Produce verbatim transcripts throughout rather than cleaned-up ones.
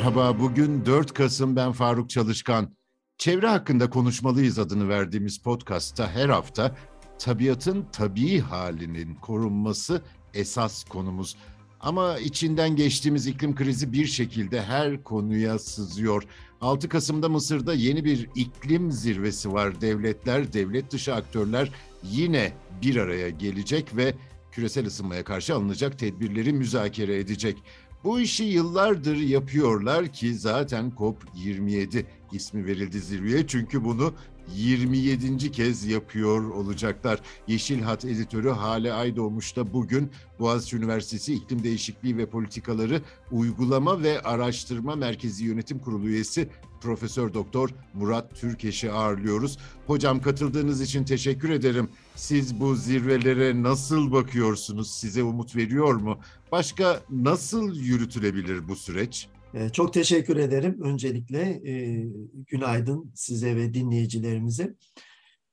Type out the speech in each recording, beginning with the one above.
Merhaba, bugün dört Kasım, ben Faruk Çalışkan. Çevre hakkında konuşmalıyız adını verdiğimiz podcastta her hafta tabiatın tabii halinin korunması esas konumuz. Ama içinden geçtiğimiz iklim krizi bir şekilde her konuya sızıyor. altı Kasım'da Mısır'da yeni bir iklim zirvesi var. Devletler, devlet dışı aktörler yine bir araya gelecek ve küresel ısınmaya karşı alınacak tedbirleri müzakere edecek. Bu işi yıllardır yapıyorlar ki zaten COP yirmi yedi ismi verildi zirveye, çünkü bunu yirmi yedinci kez yapıyor olacaklar. Yeşil Hat editörü Hale Aydoğmuş da bugün Boğaziçi Üniversitesi İklim Değişikliği ve Politikaları Uygulama ve Araştırma Merkezi Yönetim Kurulu üyesi Profesör Doktor Murat Türkeş'i ağırlıyoruz. Hocam, katıldığınız için teşekkür ederim. Siz bu zirvelere nasıl bakıyorsunuz? Size umut veriyor mu? Başka nasıl yürütülebilir bu süreç? Çok teşekkür ederim. Öncelikle e, günaydın size ve dinleyicilerimize.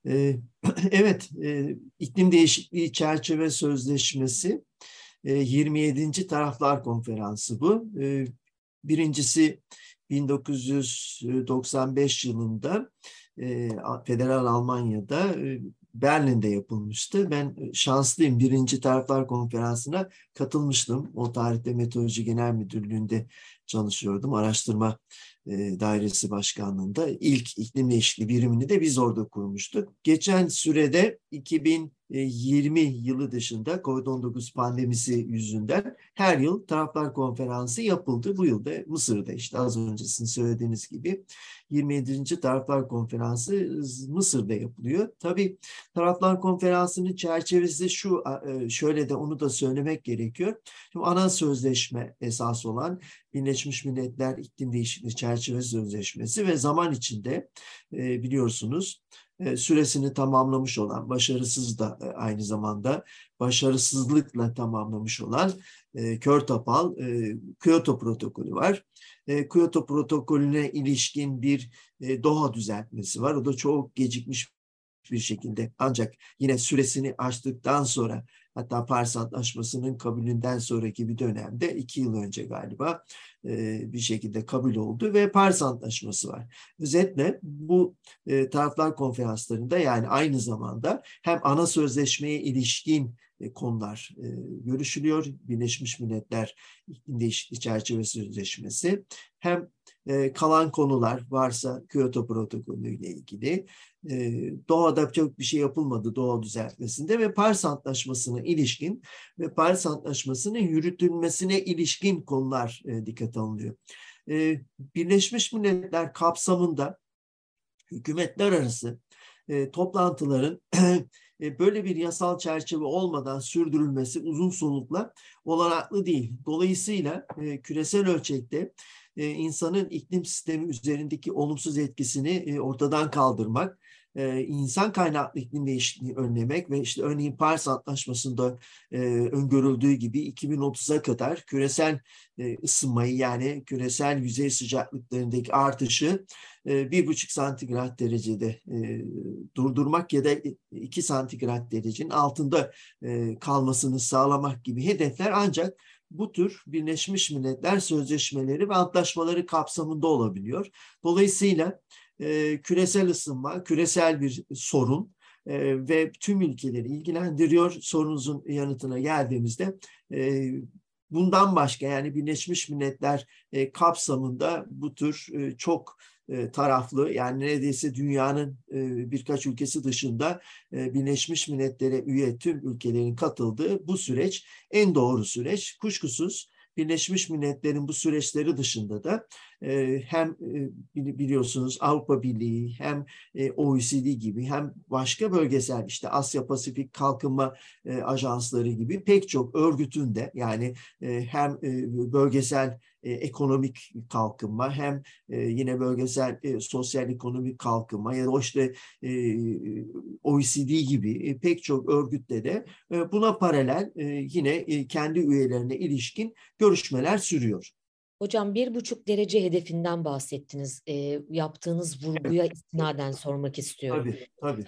E, evet, e, İklim Değişikliği Çerçeve Sözleşmesi e, yirmi yedinci Taraflar Konferansı bu. E, birincisi bin dokuz yüz doksan beş yılında e, Federal Almanya'da e, Berlin'de yapılmıştı. Ben şanslıyım, birinci Taraflar Konferansı'na katılmıştım. O tarihte Meteoroloji Genel Müdürlüğü'nde çalışıyordum. Araştırma e, Dairesi Başkanlığı'nda ilk iklim değişikliği birimini de biz orada kurmuştuk. Geçen sürede iki bin yirmi yılı dışında kovid on dokuz pandemisi yüzünden her yıl Taraflar Konferansı yapıldı. Bu yıl da Mısır'da, işte az önce sizin söylediğiniz gibi yirmi yedinci Taraflar Konferansı Mısır'da yapılıyor. Tabii Taraflar Konferansı'nın çerçevesi şu, şöyle de onu da söylemek gerekiyor. Şimdi ana sözleşme esas olan Birleşmiş Milletler İklim Değişikliği Çerçeve Sözleşmesi ve zaman içinde biliyorsunuz süresini tamamlamış olan, başarısız da aynı zamanda başarısızlıkla tamamlamış olan e, kör topal e, Kyoto Protokolü var. E, Kyoto Protokolüne ilişkin bir e, Doha düzeltmesi var. O da çok gecikmiş bir şekilde, ancak yine süresini aştıktan sonra, hatta Paris Antlaşması'nın kabulünden sonraki bir dönemde, iki yıl önce galiba e, bir şekilde kabul oldu ve Paris Antlaşması var. Özetle bu e, taraflar konferanslarında, yani aynı zamanda hem ana sözleşmeye ilişkin e, konular e, görüşülüyor. Birleşmiş Milletler İklim Değişikliği Çerçeve Sözleşmesi, hem e, kalan konular varsa Kyoto Protokolü ile ilgili. Doha'da çok bir şey yapılmadı, Doha düzeltmesinde, ve Paris Antlaşması'na ilişkin ve Paris Antlaşması'nın yürütülmesine ilişkin konular dikkate alınıyor. Birleşmiş Milletler kapsamında hükümetler arası toplantıların böyle bir yasal çerçeve olmadan sürdürülmesi uzun solukla olanaklı değil. Dolayısıyla küresel ölçekte insanın iklim sistemi üzerindeki olumsuz etkisini ortadan kaldırmak, insan kaynaklı iklim değişikliğini önlemek ve işte örneğin Paris Antlaşması'nda öngörüldüğü gibi iki bin otuza kadar küresel ısınmayı, yani küresel yüzey sıcaklıklarındaki artışı bir buçuk santigrat derecede durdurmak ya da iki santigrat derecenin altında kalmasını sağlamak gibi hedefler ancak bu tür Birleşmiş Milletler sözleşmeleri ve antlaşmaları kapsamında olabiliyor. Dolayısıyla e, küresel ısınma küresel bir sorun e, ve tüm ülkeleri ilgilendiriyor. Sorunuzun yanıtına geldiğimizde e, bundan başka, yani Birleşmiş Milletler e, kapsamında bu tür e, çok taraflı, yani neredeyse dünyanın birkaç ülkesi dışında Birleşmiş Milletler'e üye tüm ülkelerin katıldığı bu süreç en doğru süreç. Kuşkusuz Birleşmiş Milletler'in bu süreçleri dışında da hem biliyorsunuz Avrupa Birliği, hem O E C D gibi, hem başka bölgesel, işte Asya Pasifik Kalkınma Ajansları gibi pek çok örgütün de, yani hem bölgesel ekonomik kalkınma, hem yine bölgesel sosyal ekonomik kalkınma ya da işte O E C D gibi pek çok örgütte de buna paralel yine kendi üyelerine ilişkin görüşmeler sürüyor. Hocam, bir buçuk derece hedefinden bahsettiniz. E, yaptığınız vurguya istinaden sormak istiyorum. Tabii, tabii.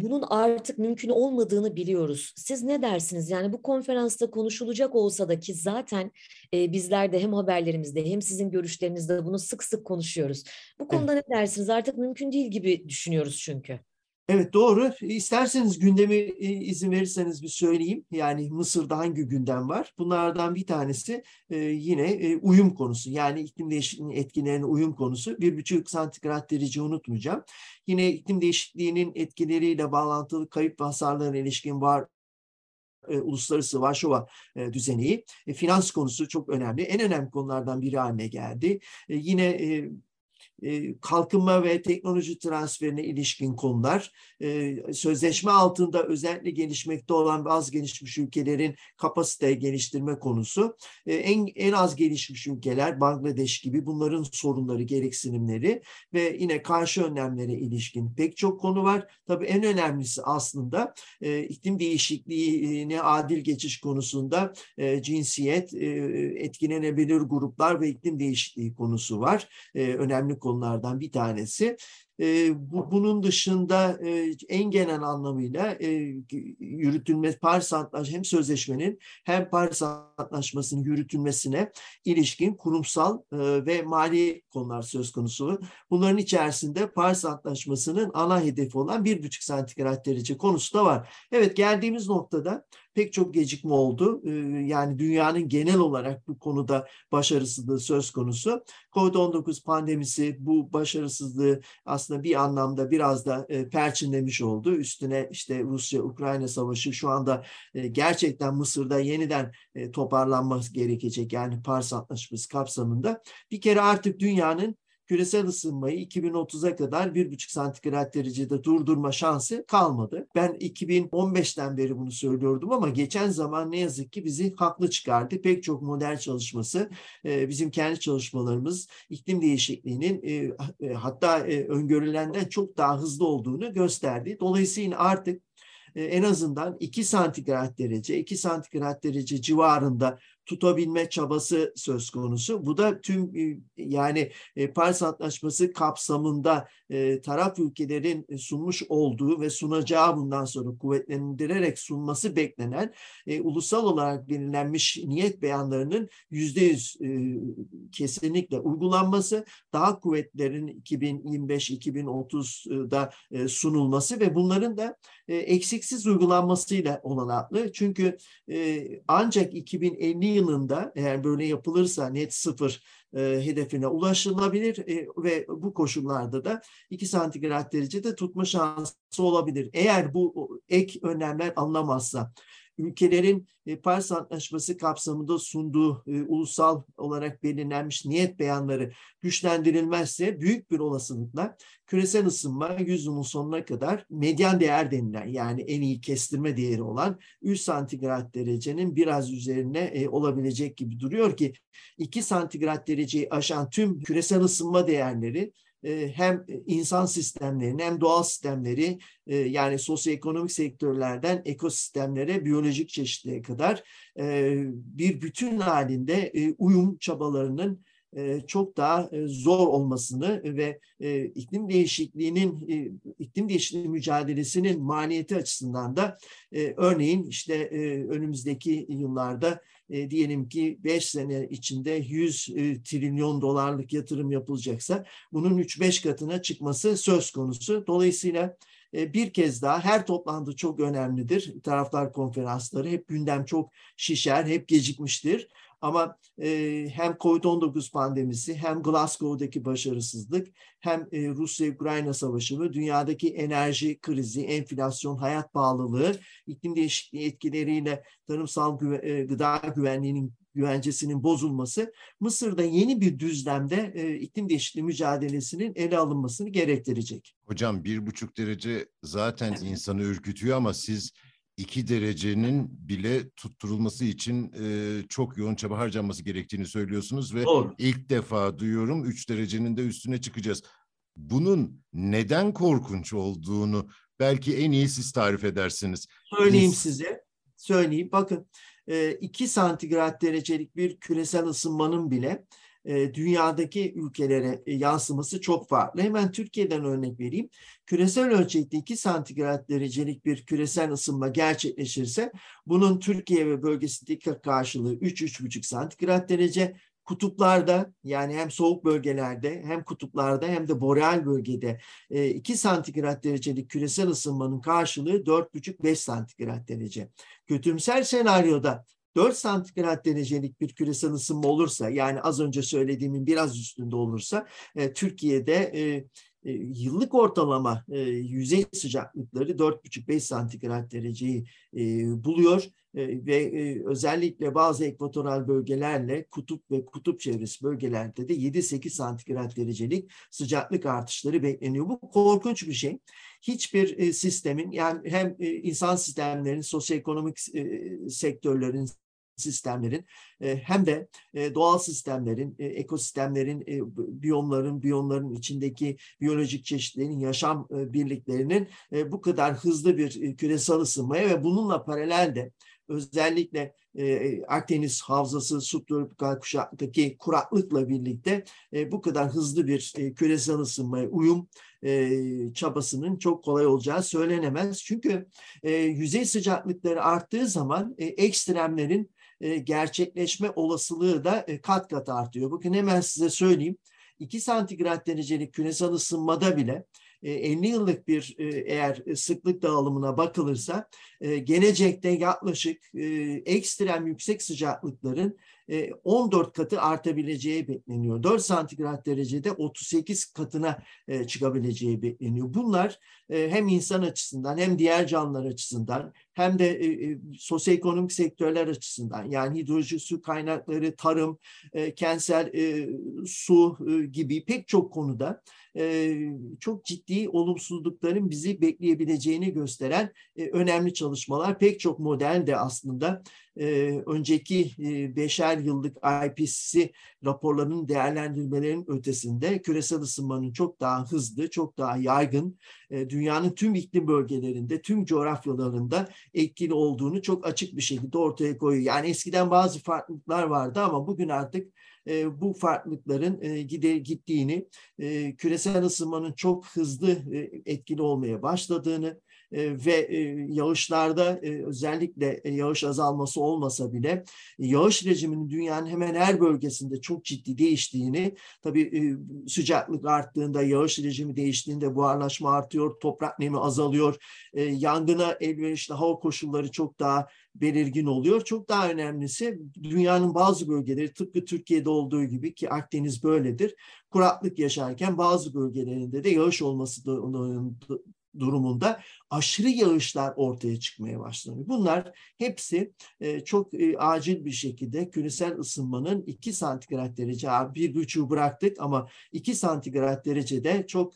bunun artık mümkün olmadığını biliyoruz. Siz ne dersiniz? Yani bu konferansta konuşulacak olsa da ki zaten e, bizler de hem haberlerimizde hem sizin görüşlerinizde bunu sık sık konuşuyoruz. Bu konuda evet. Ne dersiniz? Artık mümkün değil gibi düşünüyoruz çünkü. Evet, doğru. İsterseniz gündemi izin verirseniz bir söyleyeyim. Yani Mısır'da hangi gündem var? Bunlardan bir tanesi yine uyum konusu. Yani iklim değişikliğinin etkilerine uyum konusu. bir buçuk santigrat derece unutmayacağım. Yine iklim değişikliğinin etkileriyle bağlantılı kayıp ve hasarlara ilişkin var. Uluslararası Varşova düzeneği. Finans konusu çok önemli. En önemli konulardan biri haline geldi. Yine kalkınma ve teknoloji transferine ilişkin konular, sözleşme altında özellikle gelişmekte olan ve az gelişmiş ülkelerin kapasite geliştirme konusu, en, en az gelişmiş ülkeler, Bangladeş gibi bunların sorunları, gereksinimleri ve yine karşı önlemlere ilişkin pek çok konu var. Tabii en önemlisi aslında iklim değişikliğine adil geçiş konusunda cinsiyet, etkilenebilir gruplar ve iklim değişikliği konusu var. Önemli konulardan bir tanesi. Bunun dışında en genel anlamıyla yürütülmesi, Paris Antlaşması, hem sözleşmenin hem Paris Antlaşması'nın yürütülmesine ilişkin kurumsal ve mali konular söz konusu. Bunların içerisinde Paris Antlaşması'nın ana hedefi olan bir buçuk santigrat derece konusu da var. Evet, geldiğimiz noktada pek çok gecikme oldu. Yani dünyanın genel olarak bu konuda başarısızlığı söz konusu. kovid on dokuz pandemisi bu başarısızlığı aslında bir anlamda biraz da perçinlemiş oldu. Üstüne işte Rusya-Ukrayna savaşı, şu anda gerçekten Mısır'da yeniden toparlanması gerekecek. Yani Paris Antlaşması kapsamında bir kere artık dünyanın küresel ısınmayı iki bin otuza kadar bir buçuk santigrat derecede durdurma şansı kalmadı. Ben iki bin on beşten beri bunu söylüyordum ama geçen zaman ne yazık ki bizi haklı çıkardı. Pek çok model çalışması, bizim kendi çalışmalarımız iklim değişikliğinin hatta öngörülenden çok daha hızlı olduğunu gösterdi. Dolayısıyla artık en azından iki santigrat derece, iki santigrat derece civarında tutabilme çabası söz konusu. Bu da tüm yani Paris Antlaşması kapsamında taraf ülkelerin sunmuş olduğu ve sunacağı, bundan sonra kuvvetlendirerek sunması beklenen ulusal olarak belirlenmiş niyet beyanlarının yüzde yüz kesinlikle uygulanması, daha kuvvetlerin iki bin yirmi beş iki bin otuzda sunulması ve bunların da eksiksiz uygulanmasıyla olanaklı. Çünkü ancak iki bin elli yılında eğer böyle yapılırsa net sıfır e, hedefine ulaşılabilir e, ve bu koşullarda da iki santigrat derecede tutma şansı olabilir. Eğer bu ek önlemler alınamazsa, ülkelerin Paris Antlaşması kapsamında sunduğu e, ulusal olarak belirlenmiş niyet beyanları güçlendirilmezse büyük bir olasılıkla küresel ısınma yüzyılın sonuna kadar medyan değer denilen, yani en iyi kestirme değeri olan üç santigrat derecenin biraz üzerine e, olabilecek gibi duruyor ki iki santigrat dereceyi aşan tüm küresel ısınma değerleri hem insan sistemlerini hem doğal sistemleri, yani sosyoekonomik sektörlerden ekosistemlere, biyolojik çeşitliliğe kadar bir bütün halinde uyum çabalarının çok daha zor olmasını ve iklim değişikliğinin iklim değişikliği mücadelesinin maliyeti açısından da örneğin işte önümüzdeki yıllarda E, diyelim ki beş sene içinde yüz trilyon dolarlık yatırım yapılacaksa bunun üç beş katına çıkması söz konusu. Dolayısıyla e, bir kez daha her toplantı çok önemlidir. Taraflar konferansları hep gündem çok şişer, hep gecikmiştir. Ama e, hem kovid on dokuz pandemisi, hem Glasgow'daki başarısızlık, hem e, Rusya-Ukrayna savaşı ve dünyadaki enerji krizi, enflasyon, hayat pahalılığı, iklim değişikliği etkileriyle tarımsal güve, e, gıda güvenliğinin güvencesinin bozulması, Mısır'da yeni bir düzlemde e, iklim değişikliği mücadelesinin ele alınmasını gerektirecek. Hocam, bir buçuk derece zaten insanı ürkütüyor ama siz iki derecenin bile tutturulması için e, çok yoğun çaba harcanması gerektiğini söylüyorsunuz ve Doğru. ilk defa duyuyorum üç derecenin de üstüne çıkacağız. Bunun neden korkunç olduğunu belki en iyi siz tarif edersiniz. Söyleyeyim Biz... size, söyleyeyim. Bakın, iki santigrat derecelik bir küresel ısınmanın bile e, dünyadaki ülkelere e, yansıması çok farklı. Hemen Türkiye'den örnek vereyim. Küresel ölçekte iki santigrat derecelik bir küresel ısınma gerçekleşirse bunun Türkiye ve bölgesindeki karşılığı üç üç buçuk santigrat derece. Kutuplarda, yani hem soğuk bölgelerde hem kutuplarda hem de boreal bölgede iki santigrat derecelik küresel ısınmanın karşılığı dört buçuk beş santigrat derece. Kötümser senaryoda dört santigrat derecelik bir küresel ısınma olursa, yani az önce söylediğimin biraz üstünde olursa, Türkiye'de yıllık ortalama yüzey sıcaklıkları dört buçuk beş santigrat dereceyi buluyor. Ve özellikle bazı ekvatoral bölgelerle kutup ve kutup çevresi bölgelerde de yedi sekiz santigrat derecelik sıcaklık artışları bekleniyor. Bu korkunç bir şey. Hiçbir sistemin, yani hem insan sistemlerinin, sosyoekonomik sektörlerin, sistemlerin hem de doğal sistemlerin, ekosistemlerin, biyomların, biyomların içindeki biyolojik çeşitlerin, yaşam birliklerinin bu kadar hızlı bir küresel ısınmaya ve bununla paralel de özellikle e, Akdeniz Havzası subtropikal kuşaktaki kuraklıkla birlikte e, bu kadar hızlı bir e, küresel ısınmaya uyum e, çabasının çok kolay olacağı söylenemez. Çünkü e, yüzey sıcaklıkları arttığı zaman e, ekstremlerin e, gerçekleşme olasılığı da e, kat kat artıyor. Bakın hemen size söyleyeyim. iki santigrat derecelik küresel ısınmada bile elli yıllık bir eğer sıklık dağılımına bakılırsa gelecekte yaklaşık ekstrem yüksek sıcaklıkların on dört katı artabileceği bekleniyor. dört santigrat derecede otuz sekiz katına çıkabileceği bekleniyor. Bunlar hem insan açısından hem diğer canlılar açısından hem de sosyoekonomik sektörler açısından, yani hidrolojik su kaynakları, tarım, kentsel su gibi pek çok konuda çok ciddi olumsuzlukların bizi bekleyebileceğini gösteren önemli çalışmalar. Pek çok model de aslında önceki beşer yıllık I P C C raporlarının değerlendirmelerinin ötesinde küresel ısınmanın çok daha hızlı, çok daha yaygın, dünyanın tüm iklim bölgelerinde, tüm coğrafyalarında etkili olduğunu çok açık bir şekilde ortaya koyuyor. Yani eskiden bazı farklılıklar vardı ama bugün artık bu farklılıkların gittiğini, küresel ısınmanın çok hızlı etkili olmaya başladığını ve yağışlarda özellikle yağış azalması olmasa bile yağış rejiminin dünyanın hemen her bölgesinde çok ciddi değiştiğini, tabii sıcaklık arttığında, yağış rejimi değiştiğinde buharlaşma artıyor, toprak nemi azalıyor, yangına elverişli hava koşulları çok daha belirgin oluyor. Çok daha önemlisi, dünyanın bazı bölgeleri tıpkı Türkiye'de olduğu gibi, ki Akdeniz böyledir, kuraklık yaşarken bazı bölgelerinde de yağış olması da durumunda aşırı yağışlar ortaya çıkmaya başlanıyor. Bunlar hepsi çok acil bir şekilde küresel ısınmanın iki santigrat derece, bir buçuğu bıraktık ama iki santigrat derecede çok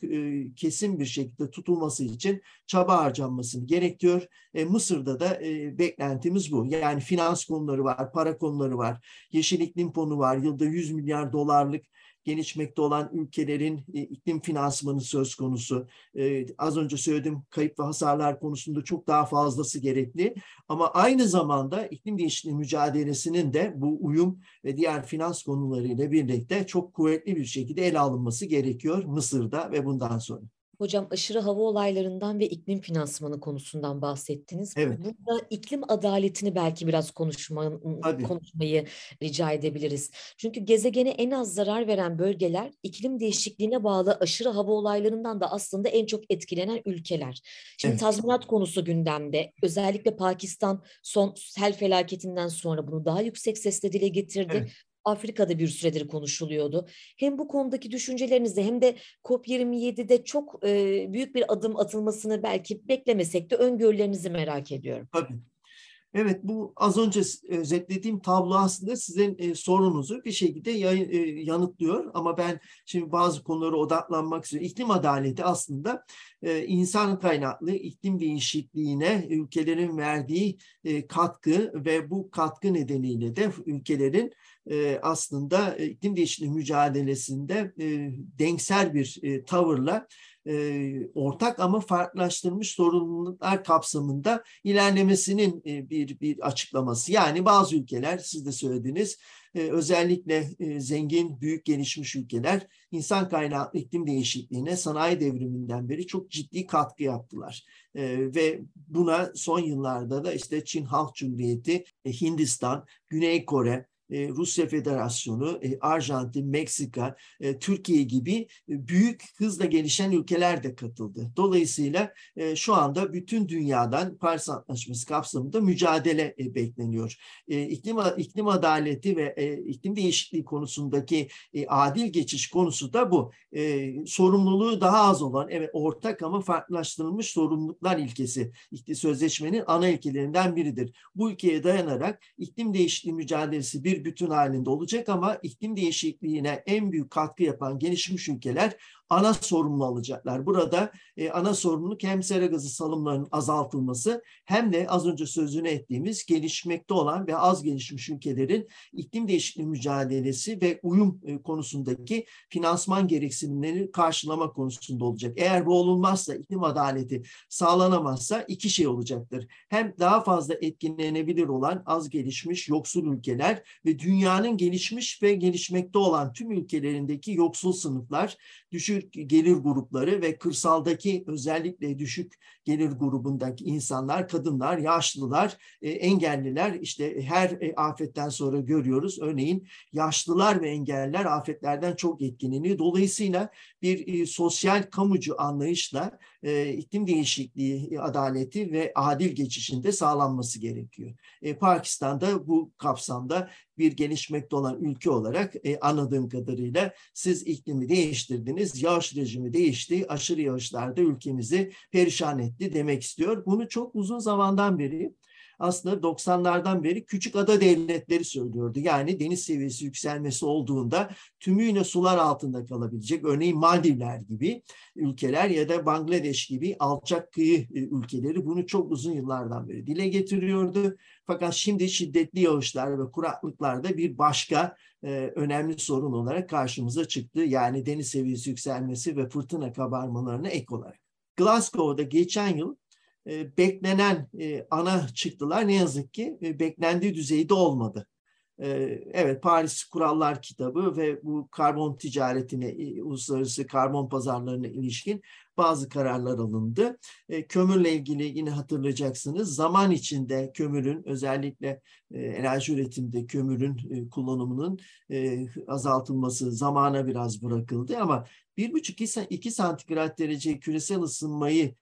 kesin bir şekilde tutulması için çaba harcanmasını gerektiriyor. Mısır'da da beklentimiz bu. Yani finans konuları var, para konuları var, yeşil iklim fonu var, yılda yüz milyar dolarlık gelişmekte olan ülkelerin iklim finansmanı söz konusu. Ee, az önce söyledim, kayıp ve hasarlar konusunda çok daha fazlası gerekli. Ama aynı zamanda iklim değişikliği mücadelesinin de bu uyum ve diğer finans konularıyla birlikte çok kuvvetli bir şekilde ele alınması gerekiyor Mısır'da ve bundan sonra. Hocam, aşırı hava olaylarından ve iklim finansmanı konusundan bahsettiniz. Evet. Burada iklim adaletini belki biraz konuşma, konuşmayı rica edebiliriz. Çünkü gezegene en az zarar veren bölgeler, iklim değişikliğine bağlı aşırı hava olaylarından da aslında en çok etkilenen ülkeler. Şimdi evet. Tazminat konusu gündemde. Özellikle Pakistan son sel felaketinden sonra bunu daha yüksek sesle dile getirdi. Evet. Afrika'da bir süredir konuşuluyordu. Hem bu konudaki düşüncelerinizde hem de COP yirmi yedi'de çok e, büyük bir adım atılmasını belki beklemesek de öngörülerinizi merak ediyorum. Tabii. Evet, bu az önce özetlediğim tablo aslında sizin e, sorunuzu bir şekilde yayın, e, yanıtlıyor. Ama ben şimdi bazı konulara odaklanmak istiyorum. İklim adaleti aslında e, insan kaynaklı iklim değişikliğine ülkelerin verdiği e, katkı ve bu katkı nedeniyle de ülkelerin e, aslında iklim değişikliği mücadelesinde e, denksel bir e, tavırla e, ortak ama farklılaştırılmış sorumluluklar kapsamında ilerlemesinin e, bir bir açıklaması. Yani bazı ülkeler, siz de söylediniz, e, özellikle e, zengin, büyük gelişmiş ülkeler insan kaynaklı iklim değişikliğine sanayi devriminden beri çok ciddi katkı yaptılar. E, ve buna son yıllarda da işte Çin Halk Cumhuriyeti, e, Hindistan, Güney Kore, Rusya Federasyonu, Arjantin, Meksika, Türkiye gibi büyük hızla gelişen ülkeler de katıldı. Dolayısıyla şu anda bütün dünyadan Paris Antlaşması kapsamında mücadele bekleniyor. İklim, iklim adaleti ve iklim değişikliği konusundaki adil geçiş konusu da bu. Sorumluluğu daha az olan, evet, ortak ama farklılaştırılmış sorumluluklar ilkesi sözleşmenin ana ilkelerinden biridir. Bu ilkeye dayanarak iklim değişikliği mücadelesi bir bütün halinde olacak ama iklim değişikliğine en büyük katkı yapan gelişmiş ülkeler ana sorumlu alacaklar. Burada e, ana sorumluluk hem sera gazı salımlarının azaltılması hem de az önce sözünü ettiğimiz gelişmekte olan ve az gelişmiş ülkelerin iklim değişikliği mücadelesi ve uyum e, konusundaki finansman gereksinimleri karşılama konusunda olacak. Eğer bu olunmazsa, iklim adaleti sağlanamazsa iki şey olacaktır. Hem daha fazla etkilenebilir olan az gelişmiş yoksul ülkeler ve dünyanın gelişmiş ve gelişmekte olan tüm ülkelerindeki yoksul sınıflar, düşük gelir grupları ve kırsaldaki özellikle düşük gelir grubundaki insanlar, kadınlar, yaşlılar, engelliler, işte her afetten sonra görüyoruz. Örneğin yaşlılar ve engelliler afetlerden çok etkileniyor. Dolayısıyla bir sosyal kamucu anlayışla iklim değişikliği, adaleti ve adil geçişinde sağlanması gerekiyor. Pakistan'da bu kapsamda bir gelişmekte olan ülke olarak e, anladığım kadarıyla siz iklimi değiştirdiniz, yağış rejimi değişti, aşırı yağışlarda ülkemizi perişan etti demek istiyor. Bunu çok uzun zamandan beri, aslında doksanlardan beri küçük ada devletleri söylüyordu. Yani deniz seviyesi yükselmesi olduğunda tümüyle sular altında kalabilecek, örneğin Maldivler gibi ülkeler ya da Bangladeş gibi alçak kıyı ülkeleri bunu çok uzun yıllardan beri dile getiriyordu. Fakat şimdi şiddetli yağışlar ve kuraklıklarda bir başka e, önemli sorun olarak karşımıza çıktı. Yani deniz seviyesi yükselmesi ve fırtına kabarmalarına ek olarak. Glasgow'da geçen yıl e, beklenen e, ana çıktılar ne yazık ki e, beklendiği düzeyde olmadı. Evet, Paris Kurallar Kitabı ve bu karbon ticaretine, uluslararası karbon pazarlarına ilişkin bazı kararlar alındı. Kömürle ilgili yine hatırlayacaksınız, zaman içinde kömürün, özellikle enerji üretiminde kömürün kullanımının azaltılması zamana biraz bırakıldı ama bir buçuk iki santigrat derece küresel ısınmayı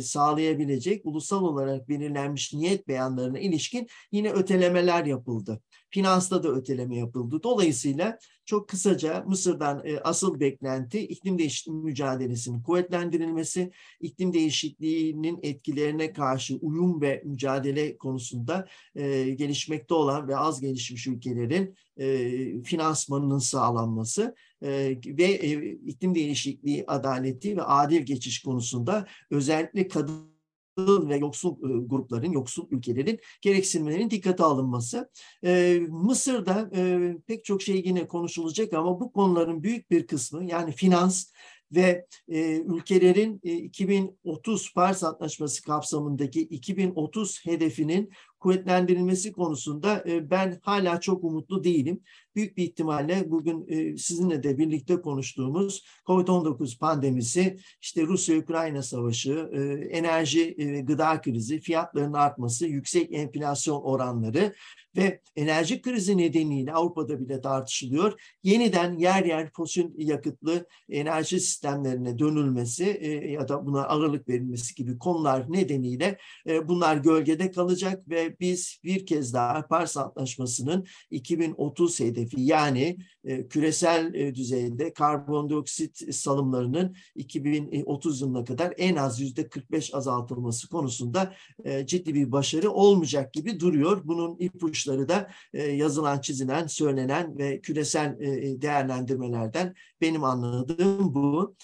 sağlayabilecek ulusal olarak belirlenmiş niyet beyanlarına ilişkin yine ötelemeler yapıldı. Finansta da öteleme yapıldı. Dolayısıyla çok kısaca Mısır'dan e, asıl beklenti iklim değişikliği mücadelesinin kuvvetlendirilmesi, iklim değişikliğinin etkilerine karşı uyum ve mücadele konusunda e, gelişmekte olan ve az gelişmiş ülkelerin e, finansmanının sağlanması e, ve e, iklim değişikliği adaleti ve adil geçiş konusunda özellikle kadın ve yoksul grupların, yoksul ülkelerin gereksinimlerinin dikkate alınması. Ee, Mısır'da e, pek çok şey yine konuşulacak ama bu konuların büyük bir kısmı, yani finans ve e, ülkelerin e, iki bin otuz Paris Antlaşması kapsamındaki iki bin otuz hedefinin kuvvetlendirilmesi konusunda e, ben hala çok umutlu değilim. Büyük bir ihtimalle bugün e, sizinle de birlikte konuştuğumuz kovid on dokuz pandemisi, işte Rusya-Ukrayna savaşı, e, enerji ve gıda krizi, fiyatların artması, yüksek enflasyon oranları ve enerji krizi nedeniyle Avrupa'da bile tartışılıyor. Yeniden yer yer fosil yakıtlı enerji sistemlerine dönülmesi e, ya da buna ağırlık verilmesi gibi konular nedeniyle e, bunlar gölgede kalacak ve biz bir kez daha Paris Antlaşması'nın iki bin otuz hedefi, yani e, küresel e, düzeyde karbondioksit salımlarının iki bin otuz yılına kadar en az yüzde kırk beş azaltılması konusunda e, ciddi bir başarı olmayacak gibi duruyor. Bunun ipuçları da yazılan, çizilen, söylenen ve küresel değerlendirmelerden benim anladığım bu.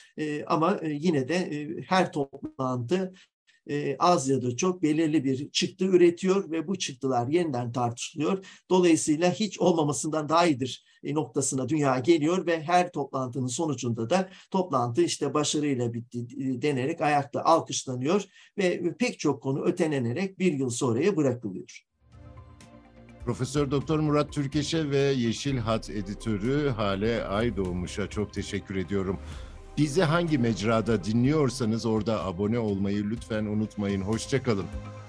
Ama yine de her toplantı e, az ya da çok belirli bir çıktı üretiyor ve bu çıktılar yeniden tartışılıyor. Dolayısıyla hiç olmamasından daha iyidir noktasına dünya geliyor ve her toplantının sonucunda da toplantı işte başarıyla bitti denerek ayakta alkışlanıyor ve pek çok konu ötelenerek bir yıl sonraya bırakılıyor. Profesör Doktor Murat Türkeş'e ve Yeşil Hat editörü Hale Aydoğmuş'a çok teşekkür ediyorum. Bizi hangi mecrada dinliyorsanız orada abone olmayı lütfen unutmayın. Hoşça kalın.